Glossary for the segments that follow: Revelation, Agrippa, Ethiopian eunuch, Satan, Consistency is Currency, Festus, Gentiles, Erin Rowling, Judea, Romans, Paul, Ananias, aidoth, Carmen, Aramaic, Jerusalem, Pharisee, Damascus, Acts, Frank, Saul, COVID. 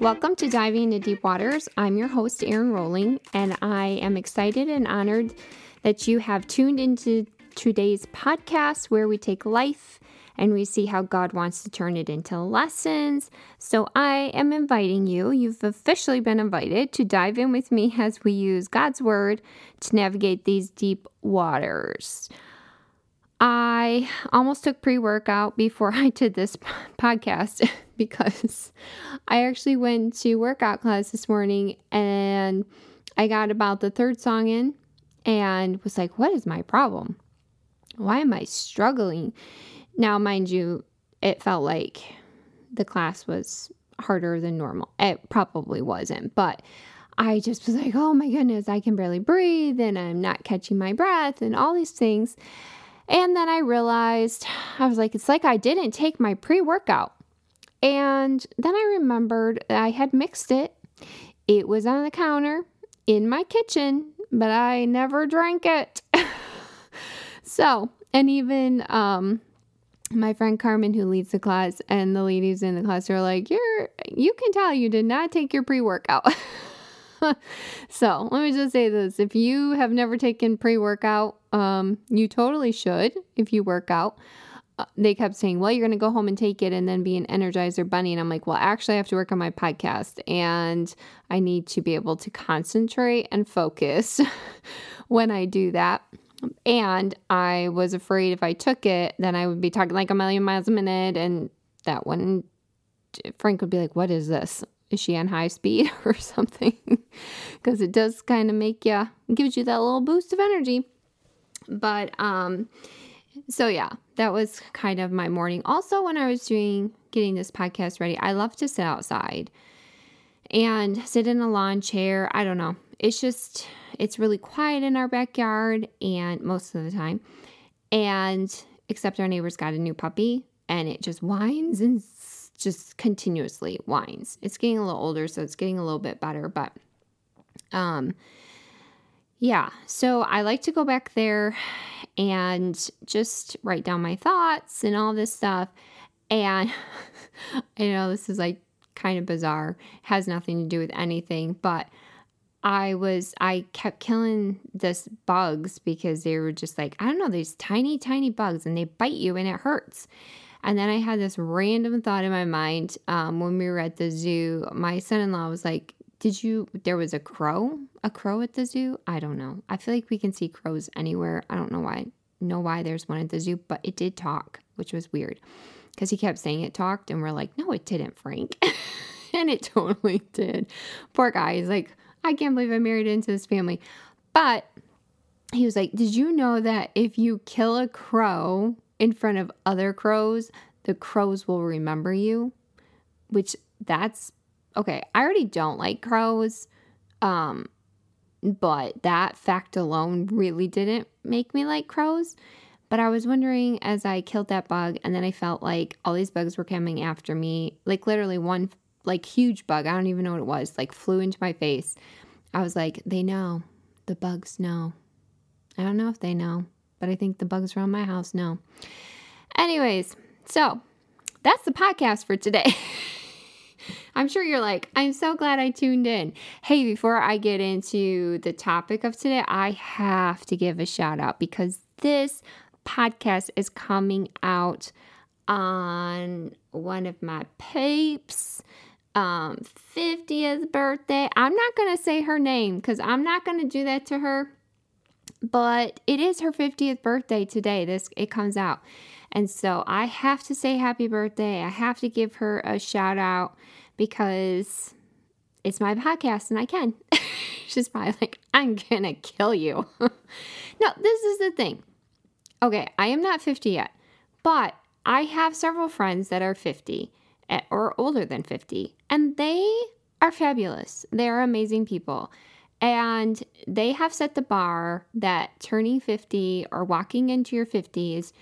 Welcome to Diving into Deep Waters. I'm your host, Erin Rowling, and I am excited and honored that you have tuned into today's podcast where we take life and we see how God wants to turn it into lessons. So I am inviting you, you've officially been invited, to dive in with me as we use God's Word to navigate these deep waters. I almost took pre-workout before I did this podcast because I actually went to workout class this morning and I got about the third song in and was like, what is my problem? Why am I struggling? Now, mind you, it felt like the class was harder than normal. It probably wasn't, but I just was like, oh my goodness, I can barely breathe and I'm not catching my breath and all these things. And then I realized, I was like, it's like I didn't take my pre-workout. And then I remembered I had mixed it. It was on the counter in my kitchen, but I never drank it. So, and even my friend Carmen, who leads the class, and the ladies in the class are like, you can tell you did not take your pre-workout. So let me just say this. If you have never taken pre-workout, you totally should if you work out. They kept saying, well, you're going to go home and take it and then be an Energizer bunny. And I'm like, well, actually I have to work on my podcast and I need to be able to concentrate and focus when I do that. And I was afraid if I took it, then I would be talking like a million miles a minute. And that wouldn't, Frank would be like, what is this? Is she on high speed or something? Because it does kind of make you, gives you that little boost of energy. But, so yeah, that was kind of my morning. Also, when I was getting this podcast ready, I love to sit outside and sit in a lawn chair. I don't know. It's just, it's really quiet in our backyard and most of the time. And except our neighbor's got a new puppy and it just whines and just continuously whines. It's getting a little older, so it's getting a little bit better, but yeah. So I like to go back there and just write down my thoughts and all this stuff. And I know this is like kind of bizarre, has nothing to do with anything, but I kept killing these bugs because they were just like, I don't know, these tiny, tiny bugs and they bite you and it hurts. And then I had this random thought in my mind when we were at the zoo. My son-in-law was like, there was a crow at the zoo? I don't know. I feel like we can see crows anywhere. I don't know why there's one at the zoo, but it did talk, which was weird because he kept saying it talked and we're like, no, it didn't, Frank. And it totally did. Poor guy. He's like, I can't believe I married into this family. But he was like, did you know that if you kill a crow in front of other crows, the crows will remember you? Which that's okay. I already don't like crows, but that fact alone really didn't make me like crows. But I was wondering as I killed that bug, and then I felt like all these bugs were coming after me. Like literally one like huge bug, I don't even know what it was, like flew into my face. I was like, they know. The bugs know. I don't know if they know, but I think the bugs around my house know. Anyways, so that's the podcast for today. I'm sure you're like, I'm so glad I tuned in. Hey, before I get into the topic of today, I have to give a shout out because this podcast is coming out on one of my peeps' 50th birthday. I'm not going to say her name because I'm not going to do that to her. But it is her 50th birthday today. It comes out. And so I have to say happy birthday. I have to give her a shout out because it's my podcast and I can. She's probably like, I'm going to kill you. No, this is the thing. Okay, I am not 50 yet, but I have several friends that are 50 or older than 50, and they are fabulous. They are amazing people. And they have set the bar that turning 50 or walking into your 50s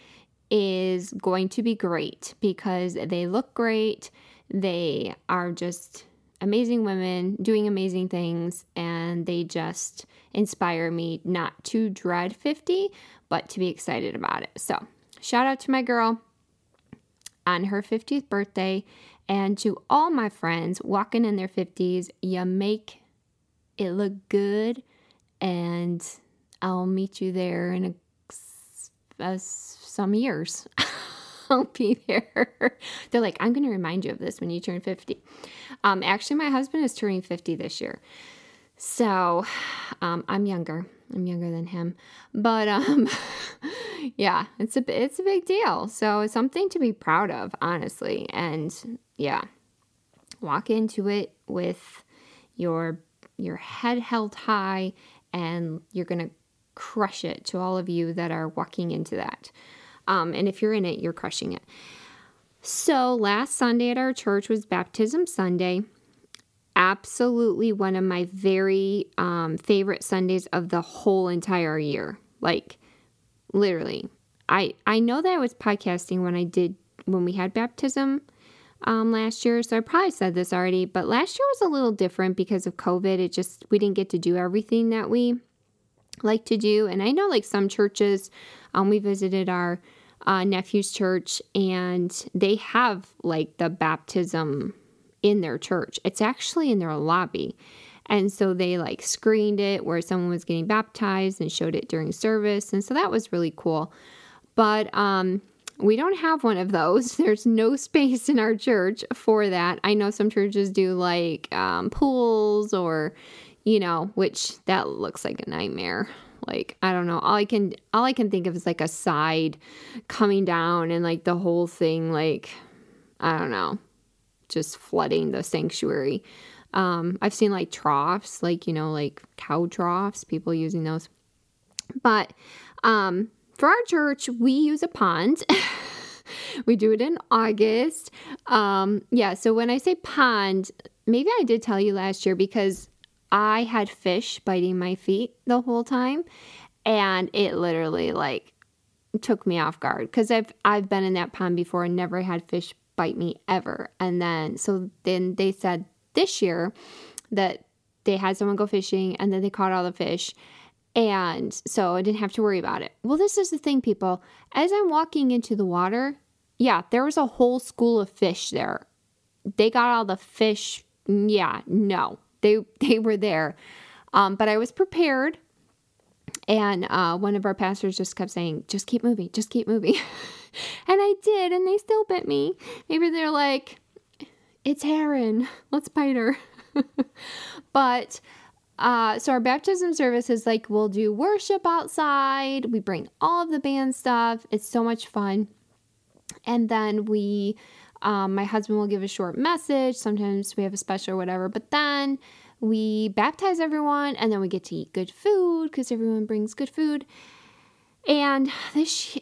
is going to be great because they look great. They are just amazing women doing amazing things. And they just inspire me not to dread 50, but to be excited about it. So shout out to my girl. on her 50th birthday, and to all my friends walking in their 50s, you make it look good, and I'll meet you there in some years. I'll be there. They're like, I'm going to remind you of this when you turn 50. Actually, my husband is turning 50 this year. So I'm younger. I'm younger than him. But yeah, it's a big deal. So it's something to be proud of, honestly. And yeah, walk into it with your head held high, and you're going to crush it, to all of you that are walking into that. And if you're in it, you're crushing it. So last Sunday at our church was Baptism Sunday. Absolutely one of my very favorite Sundays of the whole entire year. Like, literally. I know that I was podcasting when we had baptism last year, so I probably said this already, but last year was a little different because of COVID. We didn't get to do everything that we like to do. And I know, like, some churches, we visited our nephew's church, and they have, like, the baptism in their church. It's actually in their lobby. And so they, like, screened it where someone was getting baptized and showed it during service. And so that was really cool. But we don't have one of those. There's no space in our church for that. I know some churches do, like, pools or, you know, which that looks like a nightmare. Like, I don't know. All I can think of is, like, a side coming down and, like, the whole thing, like, I don't know, just flooding the sanctuary. I've seen, like, troughs, like, you know, like cow troughs, people using those. But for our church, we use a pond. We do it in August. Yeah, so when I say pond, maybe I did tell you last year, because I had fish biting my feet the whole time, and it literally, like, took me off guard, because I've been in that pond before and never had fish bite me ever. And then they said this year that they had someone go fishing, and then they caught all the fish, and so I didn't have to worry about it. Well, this is the thing, people. As I'm walking into the water, yeah, there was a whole school of fish there. They got all the fish. Yeah, no. They were there, but I was prepared, and one of our pastors just kept saying, just keep moving, just keep moving, and I did, and they still bit me. Maybe they're like, it's Erin, let's bite her, but so our baptism service is like, we'll do worship outside, we bring all of the band stuff, it's so much fun, and then my husband will give a short message. Sometimes we have a special or whatever, but then we baptize everyone, and then we get to eat good food because everyone brings good food. And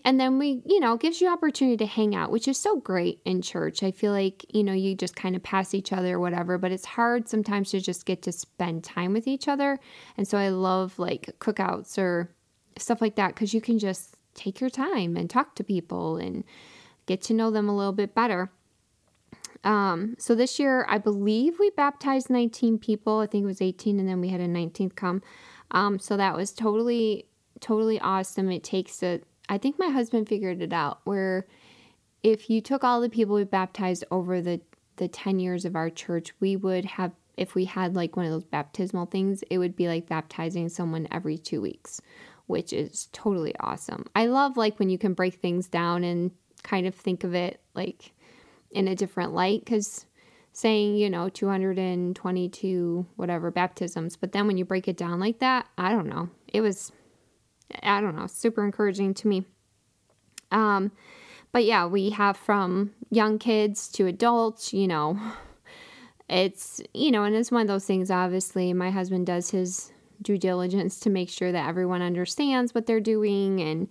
then we, you know, gives you opportunity to hang out, which is so great in church. I feel like, you know, you just kind of pass each other or whatever, but it's hard sometimes to just get to spend time with each other. And so I love, like, cookouts or stuff like that, because you can just take your time and talk to people and get to know them a little bit better. So this year, I believe we baptized 19 people. I think it was 18, and then we had a 19th come. So that was totally, totally awesome. I think my husband figured it out, where if you took all the people we baptized over the 10 years of our church, we would have, if we had, like, one of those baptismal things, it would be like baptizing someone every 2 weeks, which is totally awesome. I love, like, when you can break things down and kind of think of it, like, in a different light, because saying, you know, 222 whatever baptisms, but then when you break it down like that, I don't know, super encouraging to me. But yeah, we have from young kids to adults, you know, it's, you know, and it's one of those things, obviously, my husband does his due diligence to make sure that everyone understands what they're doing and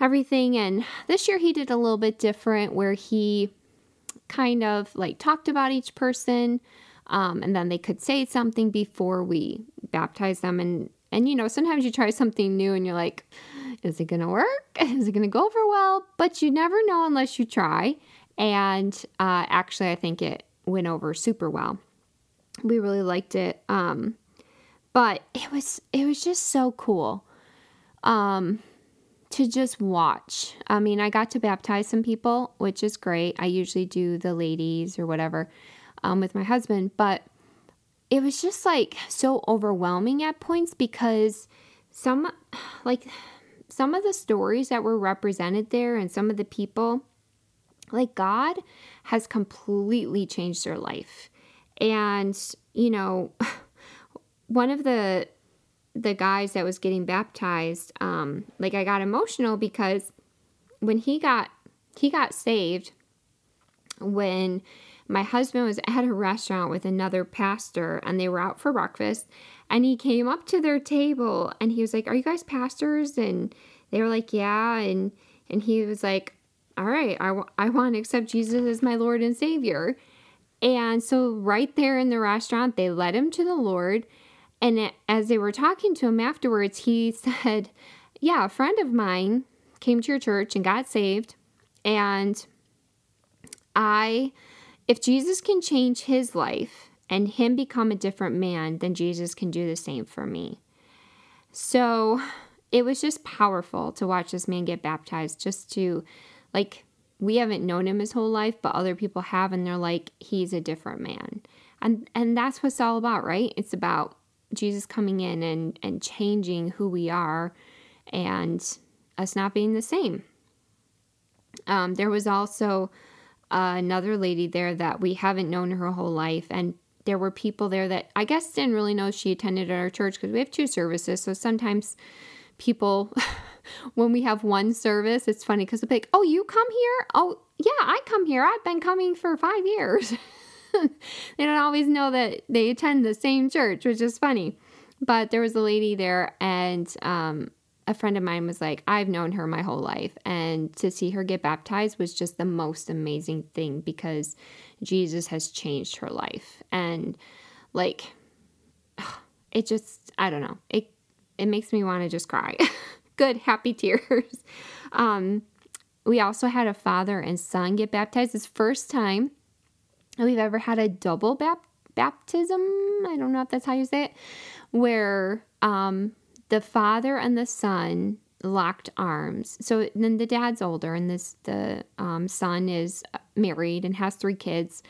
everything. And this year he did a little bit different, where he kind of, like, talked about each person, and then they could say something before we baptize them. And you know, sometimes you try something new and you're like, is it gonna work? Is it gonna go over well? But you never know unless you try. And actually, I think it went over super well. We really liked it. But it was just so cool to just watch. I mean, I got to baptize some people, which is great. I usually do the ladies or whatever with my husband, but it was just like so overwhelming at points because some of the stories that were represented there and some of the people, like God has completely changed their life. And, you know, one of the guys that was getting baptized, like I got emotional because when he got saved, when my husband was at a restaurant with another pastor and they were out for breakfast and he came up to their table and he was like, "Are you guys pastors?" And they were like, "Yeah." And he was like, "All right, I want to accept Jesus as my Lord and Savior." And so right there in the restaurant, they led him to the Lord. And as they were talking to him afterwards, he said, "Yeah, a friend of mine came to your church and got saved. And if Jesus can change his life and him become a different man, then Jesus can do the same for me." So it was just powerful to watch this man get baptized, just to, like, we haven't known him his whole life, but other people have, and they're like, he's a different man. And that's what it's all about, right? It's about Jesus coming in and changing who we are and us not being the same. There was also another lady there that we haven't known her whole life, and there were people there that I guess didn't really know she attended our church because we have two services, so sometimes people, when we have one service, it's funny because they'll be like, "Oh, you come here? Oh, yeah, I come here. I've been coming for 5 years." They don't always know that they attend the same church, which is funny. But there was a lady there, and a friend of mine was like, "I've known her my whole life." And to see her get baptized was just the most amazing thing because Jesus has changed her life. And like, it just, I don't know. It makes me want to just cry. Good, happy tears. We also had a father and son get baptized. It's first time we've ever had a double baptism. I don't know if that's how you say it, where the father and the son locked arms. So then the dad's older, and the son is married and has 3 kids,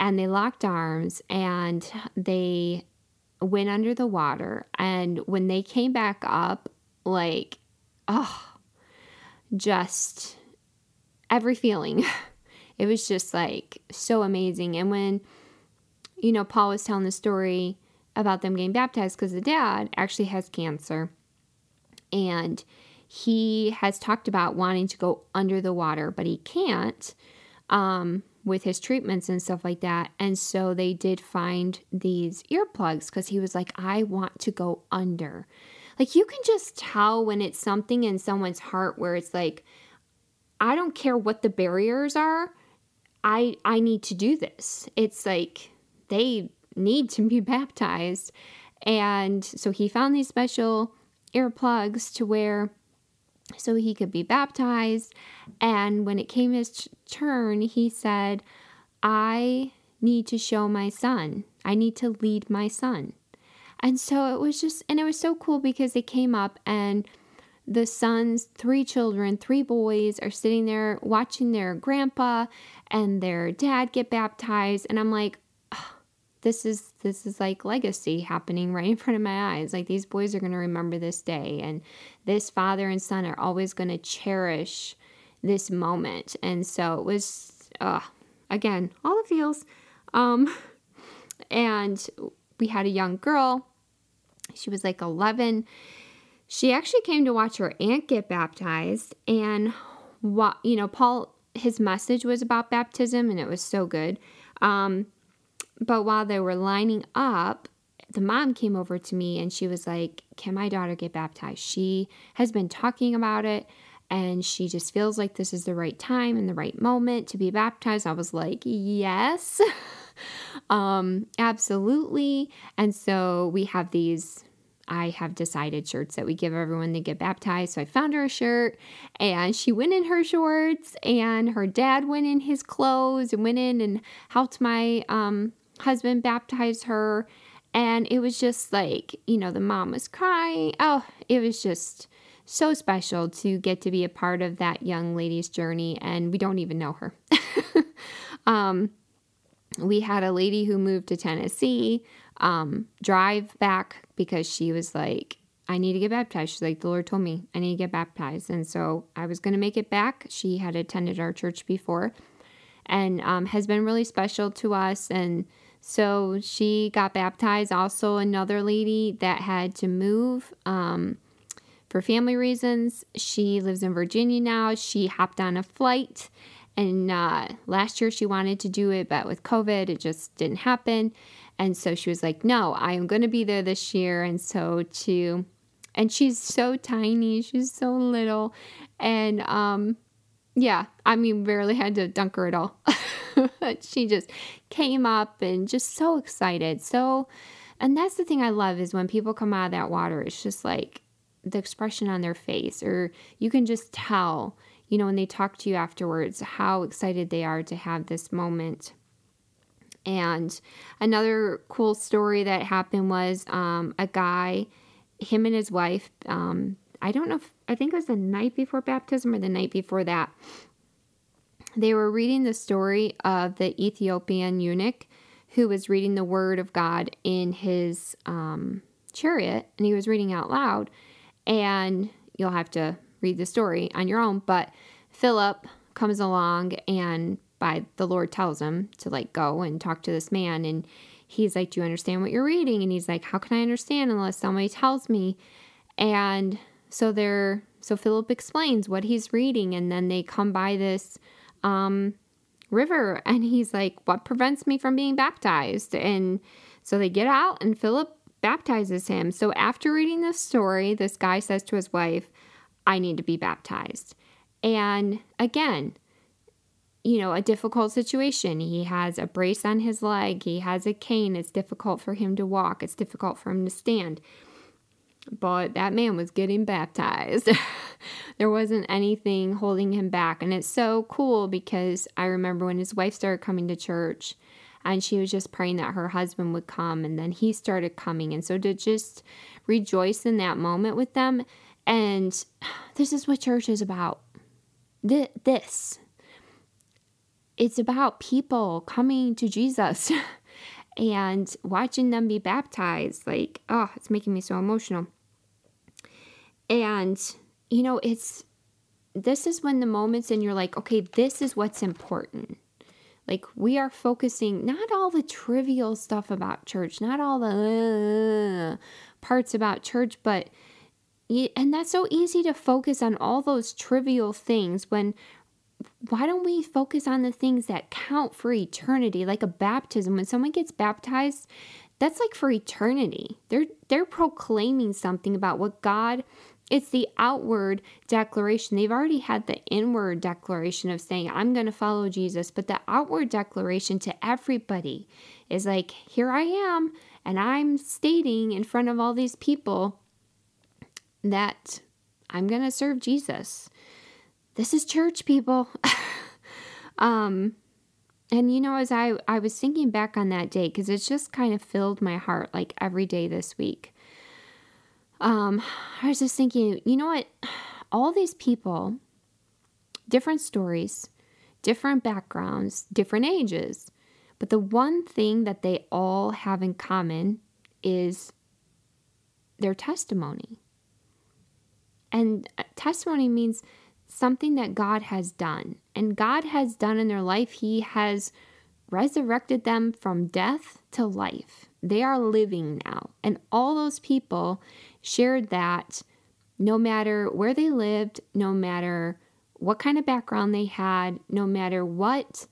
and they locked arms and they went under the water. And when they came back up, like, just every feeling. It was just like so amazing. And when, you know, Paul was telling the story about them getting baptized, because the dad actually has cancer and he has talked about wanting to go under the water, but he can't with his treatments and stuff like that. And so they did find these earplugs because he was like, "I want to go under." Like, you can just tell when it's something in someone's heart where it's like, I don't care what the barriers are. I need to do this. It's like they need to be baptized. And so he found these special earplugs to wear so he could be baptized. And when it came his turn, he said, "I need to show my son. I need to lead my son." And so it was just, and it was so cool because they came up and the son's 3 children, 3 boys, are sitting there watching their grandpa and their dad get baptized. And I'm like, this is like legacy happening right in front of my eyes. Like, these boys are going to remember this day. And this father and son are always going to cherish this moment. And so it was, again, all the feels. And we had a young girl. She was like 11. She actually came to watch her aunt get baptized, and you know, Paul, his message was about baptism, and it was so good. But while they were lining up, the mom came over to me, and she was like, "Can my daughter get baptized? She has been talking about it, and she just feels like this is the right time and the right moment to be baptized." I was like, "Yes, absolutely." And so we have these I have decided shirts that we give everyone to get baptized. So I found her a shirt, and she went in her shorts, and her dad went in his clothes and went in and helped my husband baptize her. And it was just like, you know, the mom was crying. Oh, it was just so special to get to be a part of that young lady's journey, and we don't even know her. We had a lady who moved to Tennessee drive back because she was like, I need to get baptized. She's like, the Lord told me I need to get baptized. And so I was going to make it back. She had attended our church before and has been really special to us. And so she got baptized. Also another lady that had to move for family reasons. She lives in Virginia now. She hopped on a flight. And last year she wanted to do it, but with COVID, it just didn't happen. And so she was like, no, I am going to be there this year. And so and she's so tiny. She's so little. And, yeah, I mean, barely had to dunk her at all. She just came up and just so excited. So, and that's the thing I love is when people come out of that water, it's just like the expression on their face, or you can just tell, you know, when they talk to you afterwards, how excited they are to have this moment. And another cool story that happened was a guy, him and his wife, I think it was the night before baptism or the night before that, they were reading the story of the Ethiopian eunuch who was reading the word of God in his chariot, and he was reading out loud. And you'll have to read the story on your own, but Philip comes along and the Lord tells him to like go and talk to this man. And he's like, do you understand what you're reading? And he's like, how can I understand unless somebody tells me? And so Philip explains what he's reading. And then they come by this river, and he's like, what prevents me from being baptized? And so they get out and Philip baptizes him. So after reading this story, this guy says to his wife, I need to be baptized. And again, you know, a difficult situation. He has a brace on his leg. He has a cane. It's difficult for him to walk. It's difficult for him to stand. But that man was getting baptized. There wasn't anything holding him back. And it's so cool because I remember when his wife started coming to church and she was just praying that her husband would come, and then he started coming. And so to just rejoice in that moment with them. And this is what church is about. It's about people coming to Jesus and watching them be baptized. Like, oh, it's making me so emotional. And, you know, this is when the moments and you're like, okay, this is what's important. Like, we are focusing not all the trivial stuff about church, not all the parts about church, but, and that's so easy to focus on all those trivial things when why don't we focus on the things that count for eternity, like a baptism? When someone gets baptized, that's like for eternity. They're proclaiming something about what God, it's the outward declaration. They've already had the inward declaration of saying, I'm going to follow Jesus. But the outward declaration to everybody is like, here I am. And I'm stating in front of all these people that I'm going to serve Jesus. This is church, people. And, you know, as I was thinking back on that day, because it's just kind of filled my heart like every day this week. I was just thinking, you know what? All these people, different stories, different backgrounds, different ages. But the one thing that they all have in common is their testimony. And testimony means something that God has done. And God has done in their life. He has resurrected them from death to life. They are living now. And all those people shared that no matter where they lived, no matter what kind of background they had, no matter what,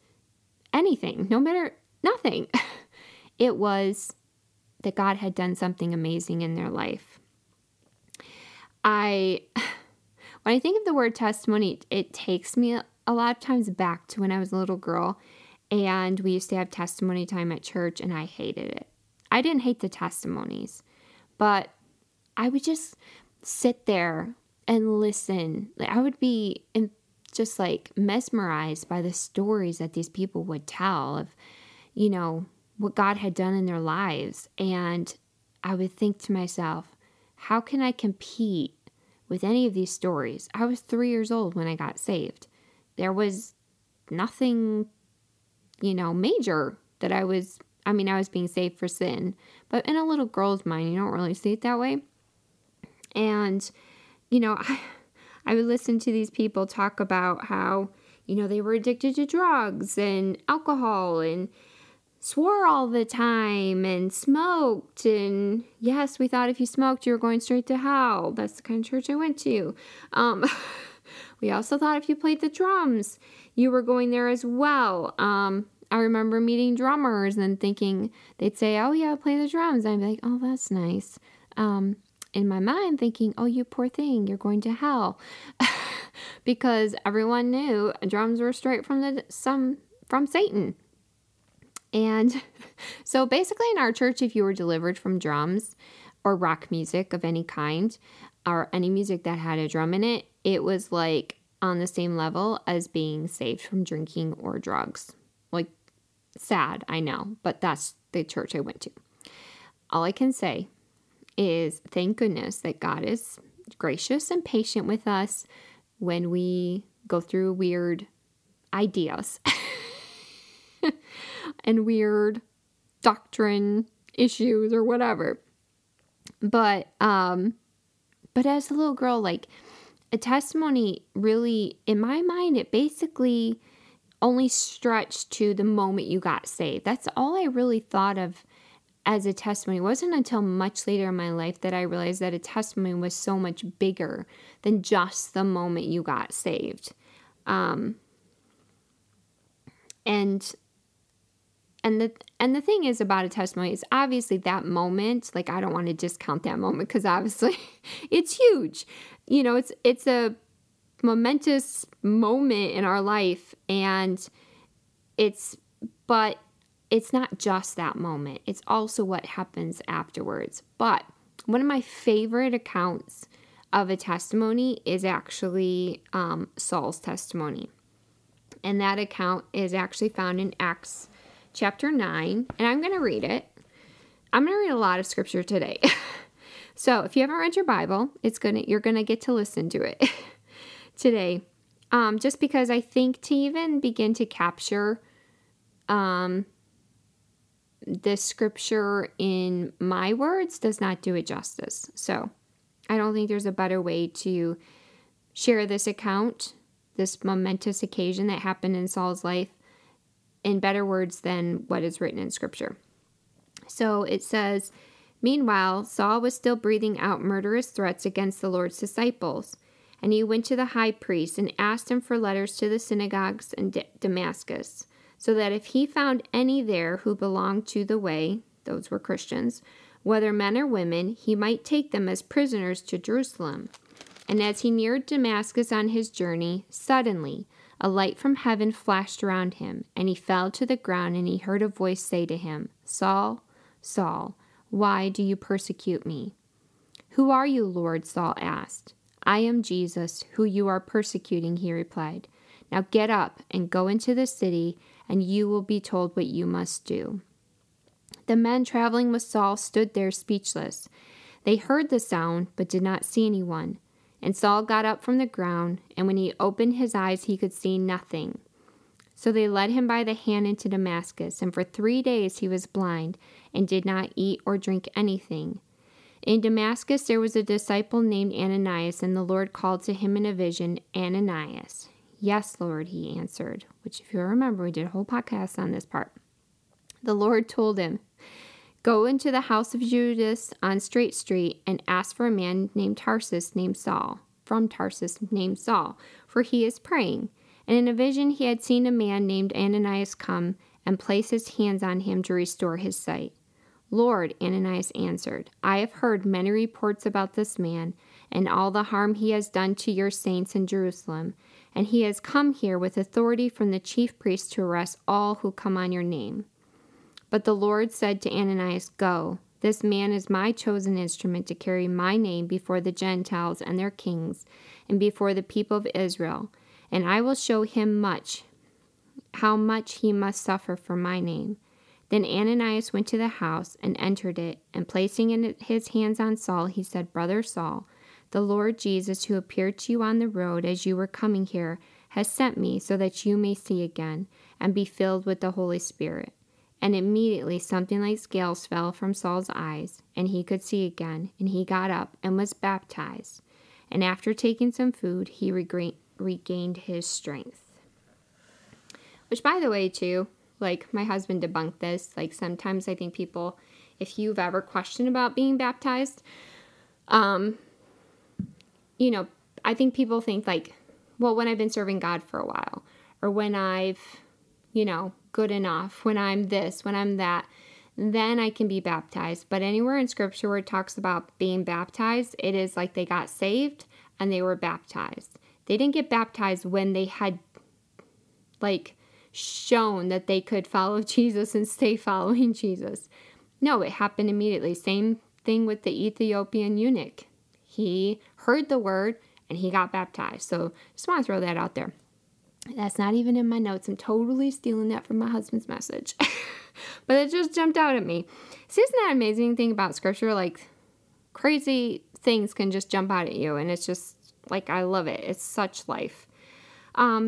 anything, no matter nothing, it was that God had done something amazing in their life. When I think of the word testimony, it takes me a lot of times back to when I was a little girl and we used to have testimony time at church, and I hated it. I didn't hate the testimonies, but I would just sit there and listen. I would be just like mesmerized by the stories that these people would tell of, you know, what God had done in their lives. And I would think to myself, how can I compete with any of these stories. I was 3 years old when I got saved. There was nothing, major that I was being saved for sin. But in a little girl's mind, you don't really see it that way. And, I would listen to these people talk about how, they were addicted to drugs and alcohol and swore all the time and smoked. And yes, we thought if you smoked, you were going straight to hell. That's the kind of church I went to. We also thought if you played the drums, you were going there as well. I remember meeting drummers and thinking, they'd say, oh yeah, play the drums. I'd be like, oh, that's nice. In my mind thinking, oh, you poor thing, you're going to hell. Because everyone knew drums were straight from Satan. And so basically in our church, if you were delivered from drums or rock music of any kind, or any music that had a drum in it, it was like on the same level as being saved from drinking or drugs. Like, sad, I know, but that's the church I went to. All I can say is thank goodness that God is gracious and patient with us when we go through weird ideas and weird doctrine issues or whatever. But as a little girl, like, a testimony really, in my mind, it basically only stretched to the moment you got saved. That's all I really thought of as a testimony. It wasn't until much later in my life that I realized that a testimony was so much bigger than just the moment you got saved. And the thing is about a testimony is obviously that moment, like, I don't want to discount that moment because obviously it's huge. It's a momentous moment in our life, and but it's not just that moment. It's also what happens afterwards. But one of my favorite accounts of a testimony is actually Saul's testimony. And that account is actually found in Acts chapter 9, and I'm going to read it. I'm going to read a lot of scripture today. So if you haven't read your Bible, you're going to get to listen to it today. Just because I think to even begin to capture the scripture in my words does not do it justice. So I don't think there's a better way to share this account, this momentous occasion that happened in Saul's life, in better words than what is written in scripture. So it says, meanwhile, Saul was still breathing out murderous threats against the Lord's disciples. And he went to the high priest and asked him for letters to the synagogues in Damascus, so that if he found any there who belonged to the way, those were Christians, whether men or women, he might take them as prisoners to Jerusalem. And as he neared Damascus on his journey, suddenly a light from heaven flashed around him, and he fell to the ground, and he heard a voice say to him, Saul, Saul, why do you persecute me? Who are you, Lord? Saul asked. I am Jesus, who you are persecuting, he replied. Now get up and go into the city, and you will be told what you must do. The men traveling with Saul stood there speechless. They heard the sound, but did not see anyone. And Saul got up from the ground, and when he opened his eyes, he could see nothing. So they led him by the hand into Damascus, and for 3 days he was blind and did not eat or drink anything. In Damascus there was a disciple named Ananias, and the Lord called to him in a vision, Ananias. Yes, Lord, he answered, which, if you remember, we did a whole podcast on this part. The Lord told him, go into the house of Judas on Straight Street and ask for a man named Tarsus named Saul, for he is praying. And in a vision he had seen a man named Ananias come and place his hands on him to restore his sight. Lord, Ananias answered, I have heard many reports about this man and all the harm he has done to your saints in Jerusalem, and he has come here with authority from the chief priests to arrest all who come on your name. But the Lord said to Ananias, go, this man is my chosen instrument to carry my name before the Gentiles and their kings, and before the people of Israel. And I will show him how much he must suffer for my name. Then Ananias went to the house and entered it, and placing his hands on Saul, he said, Brother Saul, The Lord Jesus, who appeared to you on the road as you were coming here, has sent me so that you may see again and be filled with the Holy Spirit. And immediately something like scales fell from Saul's eyes, and he could see again, and he got up and was baptized. And after taking some food, he regained his strength. Which, by the way, too, like, my husband debunked this. Like, sometimes I think people, if you've ever questioned about being baptized, you know, I think people think, like, well, when I've been serving God for a while, or when I've, you know, good enough, when I'm this, when I'm that, then I can be baptized. But anywhere in Scripture where it talks about being baptized, it is like they got saved and they were baptized. They didn't get baptized when they had, like, shown that they could follow Jesus and stay following Jesus. No, it happened immediately. Same thing with the Ethiopian eunuch. He heard the word and he got baptized. So just want to throw that out there. That's not even in my notes. I'm totally stealing that from my husband's message. But it just jumped out at me. See, isn't that an amazing thing about Scripture? Like, crazy things can just jump out at you. And it's just, like, I love it. It's such life. But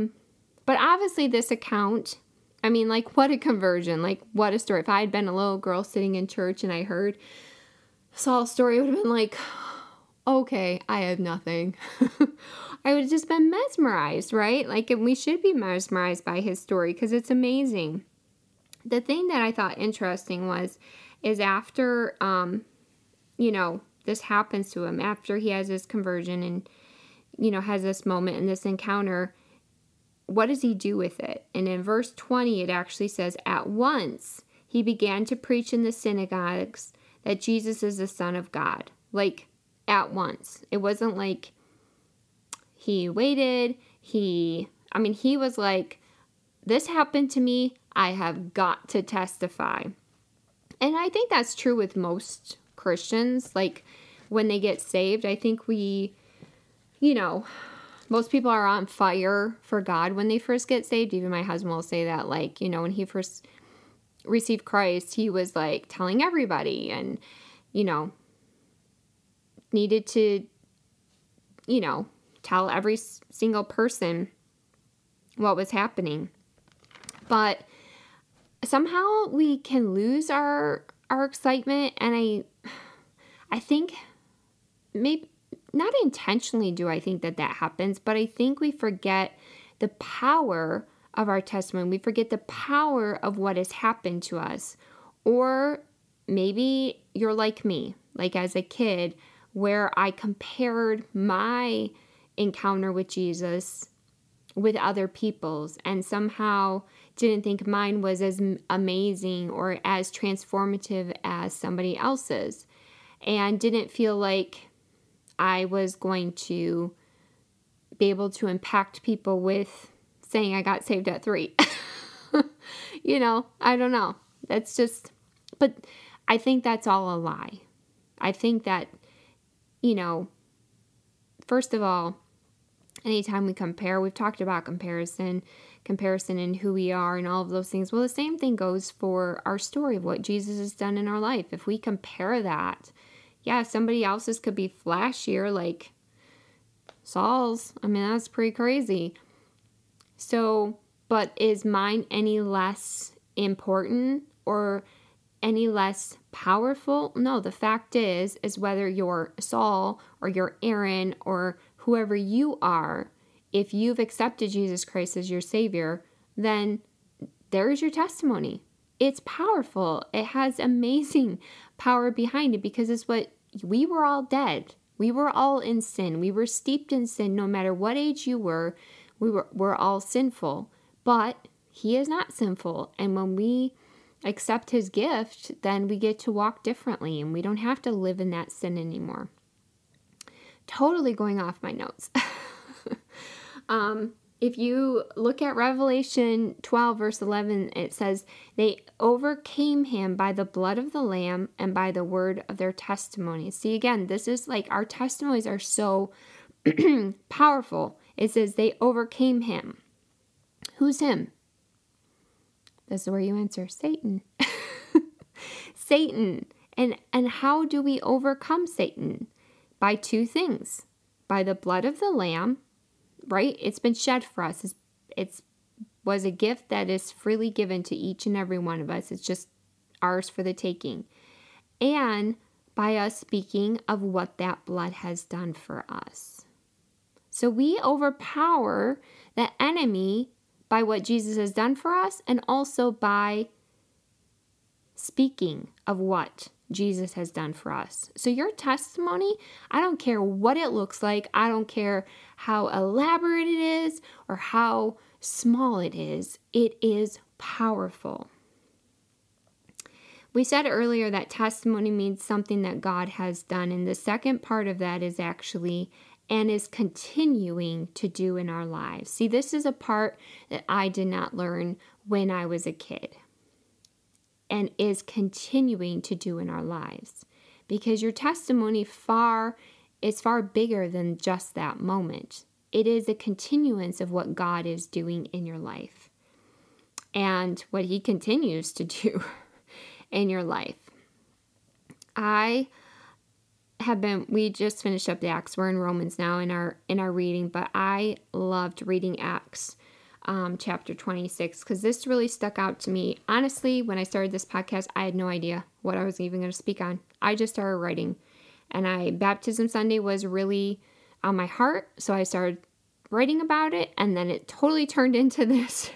obviously this account, I mean, like, what a conversion. Like, what a story. If I had been a little girl sitting in church and I heard Saul's story, it would have been like, okay, I have nothing. I would have just been mesmerized, right? Like, and we should be mesmerized by his story because it's amazing. The thing that I thought interesting is after, you know, this happens to him, after he has this conversion and, you know, has this moment and this encounter, what does he do with it? And in verse 20, it actually says, at once he began to preach in the synagogues that Jesus is the Son of God. Like, at once. It wasn't like he waited. He was like, this happened to me. I have got to testify. And I think that's true with most Christians. Like, when they get saved, I think we, you know, most people are on fire for God when they first get saved. Even my husband will say that, like, you know, when he first received Christ, he was, like, telling everybody and, you know, needed to, you know, tell every single person what was happening. But somehow we can lose our excitement, and I think maybe not intentionally do I think that happens, but I think we forget the power of our testimony. We forget the power of what has happened to us. Or maybe you're like me, like as a kid, where I compared my encounter with Jesus with other people's and somehow didn't think mine was as amazing or as transformative as somebody else's, and didn't feel like I was going to be able to impact people with saying I got saved at 3. You know, I don't know. That's just, but I think that's all a lie. I think that, you know, first of all, anytime we compare, we've talked about comparison and who we are and all of those things. Well, the same thing goes for our story of what Jesus has done in our life. If we compare that, yeah, somebody else's could be flashier, like Saul's. I mean, that's pretty crazy. So, but is mine any less important or any less powerful? No, the fact is whether you're Saul or you're Aaron or whoever you are, if you've accepted Jesus Christ as your Savior, then there is your testimony. It's powerful. It has amazing power behind it because it's what we were all dead. We were all in sin. We were steeped in sin. No matter what age you were, we're all sinful. But He is not sinful. And when we accept His gift, then we get to walk differently and we don't have to live in that sin anymore. Totally going off my notes. If you look at Revelation 12, verse 11, it says, they overcame him by the blood of the Lamb and by the word of their testimony. See, again, this is like our testimonies are so powerful. It says they overcame him. Who's him? This is where you answer, Satan. Satan. And how do we overcome Satan? By two things. by the blood of the Lamb, right? It's been shed for us. It was a gift that is freely given to each and every one of us. It's just ours for the taking. And by us speaking of what that blood has done for us. So we overpower the enemy by what Jesus has done for us and also by speaking of what Jesus has done for us. So your testimony, I don't care what it looks like. I don't care how elaborate it is or how small it is. It is powerful. We said earlier that testimony means something that God has done, and the second part of that is actually and is continuing to do in our lives. See, this is a part that I did not learn when I was a kid and is continuing to do in our lives, because your testimony is far bigger than just that moment. It is a continuance of what God is doing in your life and what he continues to do in your life. We just finished up the Acts. We're in Romans now in our reading, but I loved reading Acts chapter 26 because this really stuck out to me. Honestly, when I started this podcast, I had no idea what I was even going to speak on. I just started writing, and Baptism Sunday was really on my heart, so I started writing about it, and then it totally turned into this.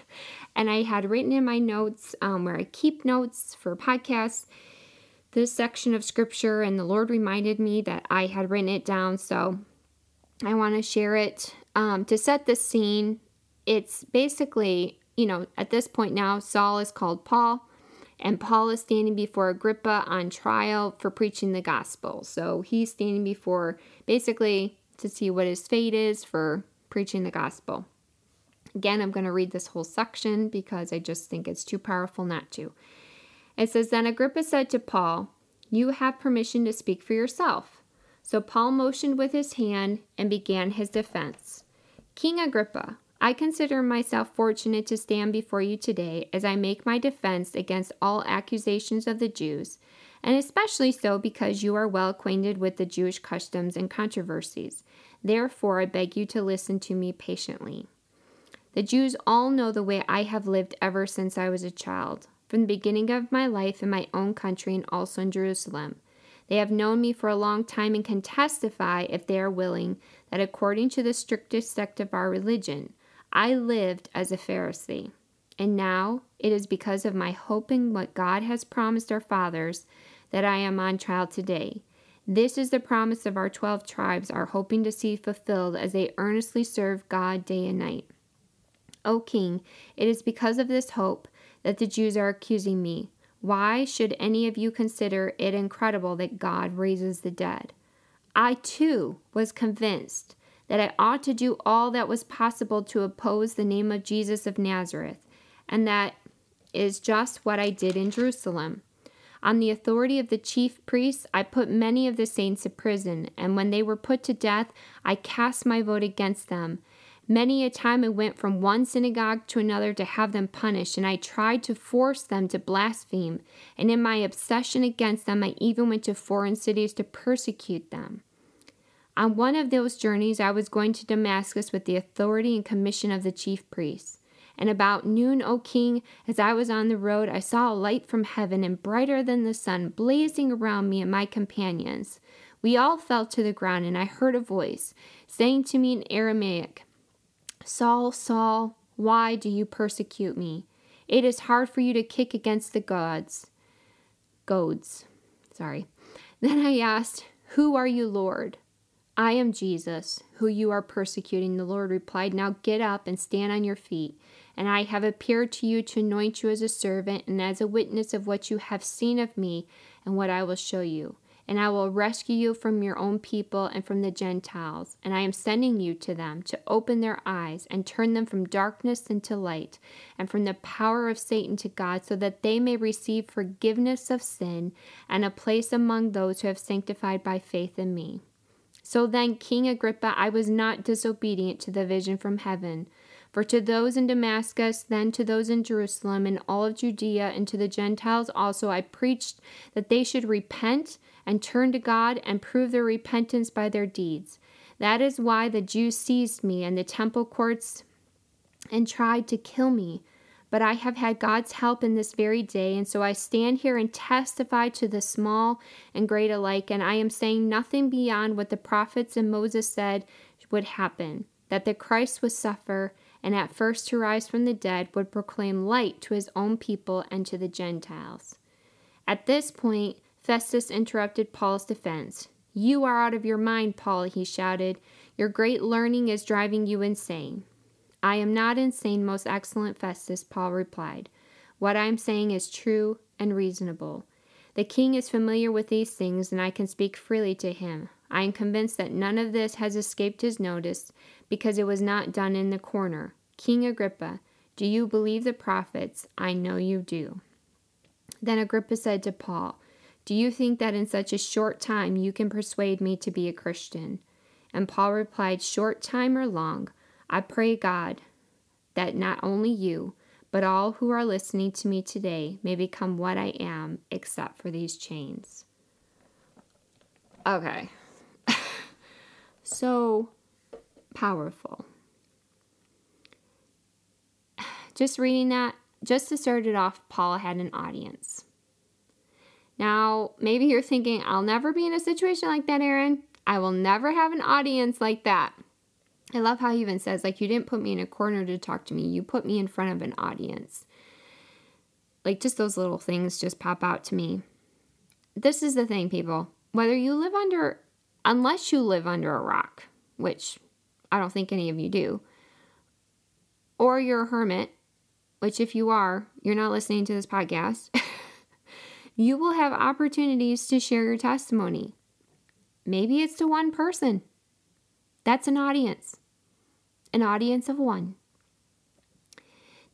And I had written in my notes, where I keep notes for podcasts, this section of scripture, and the Lord reminded me that I had written it down, so I want to share it. To set the scene, it's basically, at this point now, Saul is called Paul, and Paul is standing before Agrippa on trial for preaching the gospel. So he's standing before, basically, to see what his fate is for preaching the gospel. Again, I'm going to read this whole section because I just think it's too powerful not to. It says, Then Agrippa said to Paul, You have permission to speak for yourself. So Paul motioned with his hand and began his defense. King Agrippa, I consider myself fortunate to stand before you today as I make my defense against all accusations of the Jews, and especially so because you are well acquainted with the Jewish customs and controversies. Therefore, I beg you to listen to me patiently. The Jews all know the way I have lived ever since I was a child, from the beginning of my life in my own country and also in Jerusalem. They have known me for a long time and can testify, if they are willing, that according to the strictest sect of our religion, I lived as a Pharisee. And now it is because of my hoping what God has promised our fathers that I am on trial today. This is the promise of our 12 tribes are hoping to see fulfilled as they earnestly serve God day and night. O King, it is because of this hope that the Jews are accusing me. Why should any of you consider it incredible that God raises the dead? I too was convinced that I ought to do all that was possible to oppose the name of Jesus of Nazareth, and that is just what I did in Jerusalem. On the authority of the chief priests, I put many of the saints to prison, and when they were put to death, I cast my vote against them. Many a time I went from one synagogue to another to have them punished, and I tried to force them to blaspheme, and in my obsession against them, I even went to foreign cities to persecute them. On one of those journeys, I was going to Damascus with the authority and commission of the chief priests. And about noon, O King, as I was on the road, I saw a light from heaven, and brighter than the sun, blazing around me and my companions. We all fell to the ground, and I heard a voice, saying to me in Aramaic, Saul, Saul, why do you persecute me? It is hard for you to kick against the goads. Then I asked, Who are you, Lord? I am Jesus, who you are persecuting. The Lord replied, Now get up and stand on your feet. And I have appeared to you to anoint you as a servant and as a witness of what you have seen of me and what I will show you. And I will rescue you from your own people and from the Gentiles. And I am sending you to them to open their eyes and turn them from darkness into light and from the power of Satan to God, so that they may receive forgiveness of sin and a place among those who have sanctified by faith in me. So then, King Agrippa, I was not disobedient to the vision from heaven. For to those in Damascus, then to those in Jerusalem, and all of Judea, and to the Gentiles also, I preached that they should repent and turn to God and prove their repentance by their deeds. That is why the Jews seized me in the temple courts and tried to kill me. But I have had God's help in this very day, and so I stand here and testify to the small and great alike, and I am saying nothing beyond what the prophets and Moses said would happen, that the Christ would suffer, and at first to rise from the dead would proclaim light to his own people and to the Gentiles. At this point, Festus interrupted Paul's defense. "You are out of your mind, Paul," he shouted. "Your great learning is driving you insane." "I am not insane, most excellent Festus," Paul replied. "What I am saying is true and reasonable. The king is familiar with these things, and I can speak freely to him. I am convinced that none of this has escaped his notice, because it was not done in the corner. King Agrippa, do you believe the prophets? I know you do." Then Agrippa said to Paul, "Do you think that in such a short time you can persuade me to be a Christian?" And Paul replied, "Short time or long, I pray God that not only you, but all who are listening to me today may become what I am, except for these chains." Okay. So powerful. Just reading that, just to start it off, Paul had an audience. Now, maybe you're thinking, I'll never be in a situation like that, Erin. I will never have an audience like that. I love how he even says, like, you didn't put me in a corner to talk to me. You put me in front of an audience. Like, just those little things just pop out to me. This is the thing, people. Unless you live under a rock, which I don't think any of you do, or you're a hermit, which if you are, you're not listening to this podcast, you will have opportunities to share your testimony. Maybe it's to one person. That's an audience of one.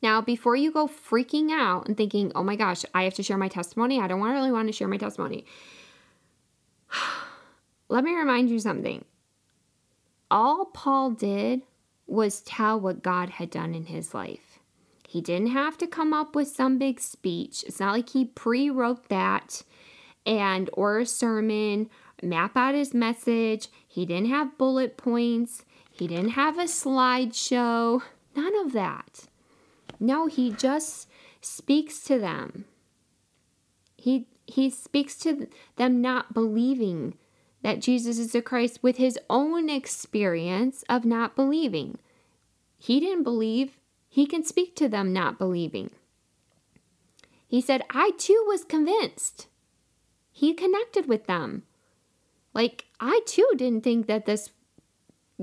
Now, before you go freaking out and thinking, oh my gosh, I have to share my testimony. I don't really want to share my testimony. Let me remind you something. All Paul did was tell what God had done in his life. He didn't have to come up with some big speech. It's not like he pre-wrote that or a sermon, map out his message. He didn't have bullet points. He didn't have a slideshow. None of that. No, he just speaks to them. He speaks to them not believing that Jesus is the Christ with his own experience of not believing. He didn't believe. He can speak to them not believing. He said, I too was convinced. He connected with them. Like, I too didn't think that this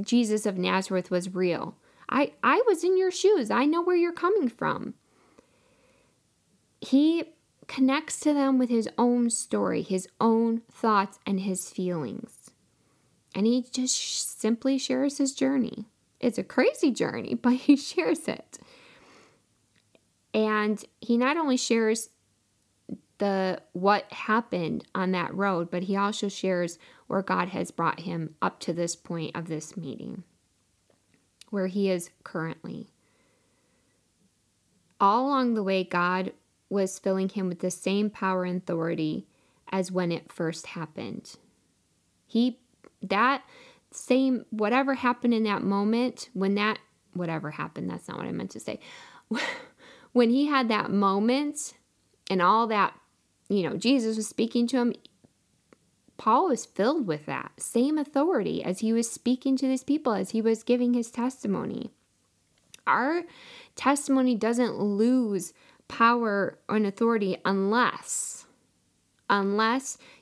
Jesus of Nazareth was real. I was in your shoes. I know where you're coming from. He connects to them with his own story, his own thoughts, and his feelings. And he just simply shares his journey. It's a crazy journey, but he shares it. And he not only shares what happened on that road, but he also shares where God has brought him up to this point of this meeting, where he is currently. All along the way, God was filling him with the same power and authority as when it first happened. Whatever happened in that moment, when he had that moment and all that, Jesus was speaking to him, Paul was filled with that same authority as he was speaking to these people, as he was giving his testimony. Our testimony doesn't lose power and authority unless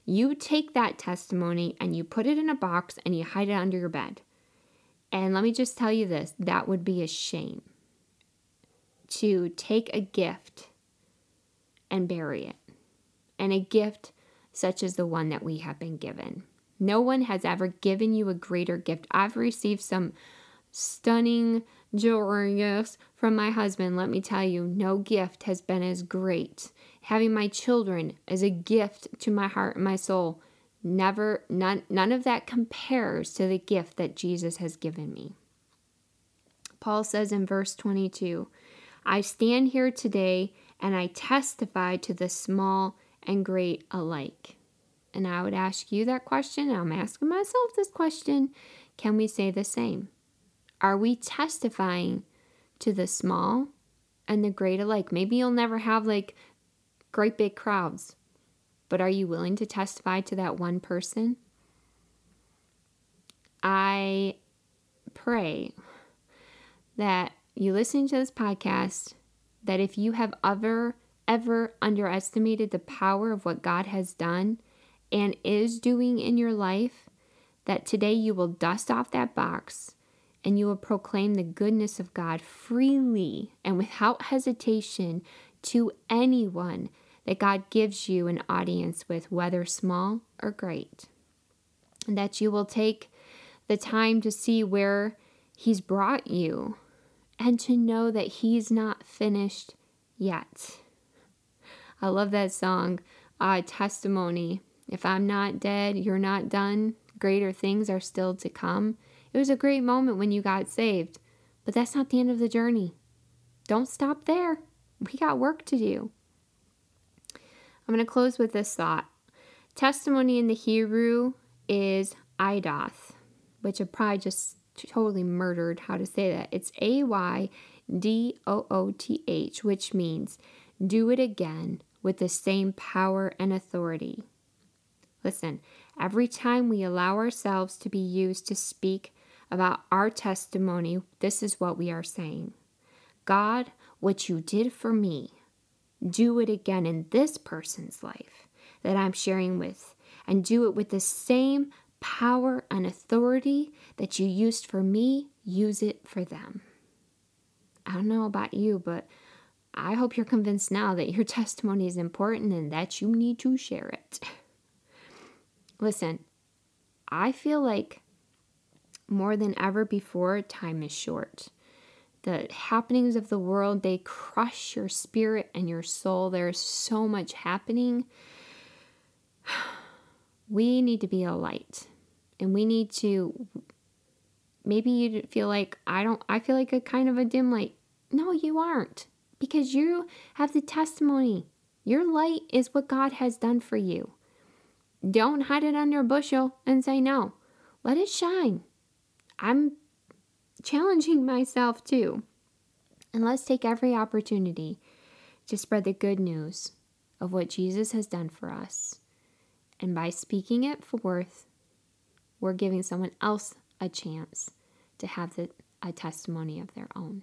you take that testimony and you put it in a box and you hide it under your bed. And let me just tell you this, that would be a shame to take a gift and bury it. And a gift such as the one that we have been given. No one has ever given you a greater gift. I've received some stunning jewelry gifts from my husband. Let me tell you, no gift has been as great. Having my children is a gift to my heart and my soul. None of that compares to the gift that Jesus has given me. Paul says in verse 22, I stand here today and I testify to the small and great alike. And I would ask you that question, and I'm asking myself this question. can we say the same? Are we testifying to the small and the great alike? Maybe you'll never have like great big crowds, but are you willing to testify to that one person? I pray that you listening to this podcast, that if you have ever underestimated the power of what God has done and is doing in your life, that today you will dust off that box and you will proclaim the goodness of God freely and without hesitation to anyone that God gives you an audience with, whether small or great. And that you will take the time to see where He's brought you and to know that He's not finished yet. I love that song, Testimony. If I'm not dead, you're not done. Greater things are still to come. It was a great moment when you got saved, but that's not the end of the journey. Don't stop there. We got work to do. I'm going to close with this thought. Testimony in the Hebrew is aidoth, which I probably just totally murdered how to say that. It's AYDOOTH, which means do it again with the same power and authority. Listen, every time we allow ourselves to be used to speak about our testimony, this is what we are saying. God, what you did for me, do it again in this person's life that I'm sharing with, and do it with the same power and authority that you used for me, use it for them. I don't know about you, but I hope you're convinced now that your testimony is important and that you need to share it. Listen, I feel like more than ever before, time is short. The happenings of the world, they crush your spirit and your soul. There's so much happening. We need to be a light. And we need to, maybe you feel like, I feel like a kind of a dim light. No, you aren't. Because you have the testimony. Your light is what God has done for you. Don't hide it under a bushel and say no. Let it shine. I'm challenging myself too. And let's take every opportunity to spread the good news of what Jesus has done for us. And by speaking it forth, we're giving someone else a chance to have a testimony of their own.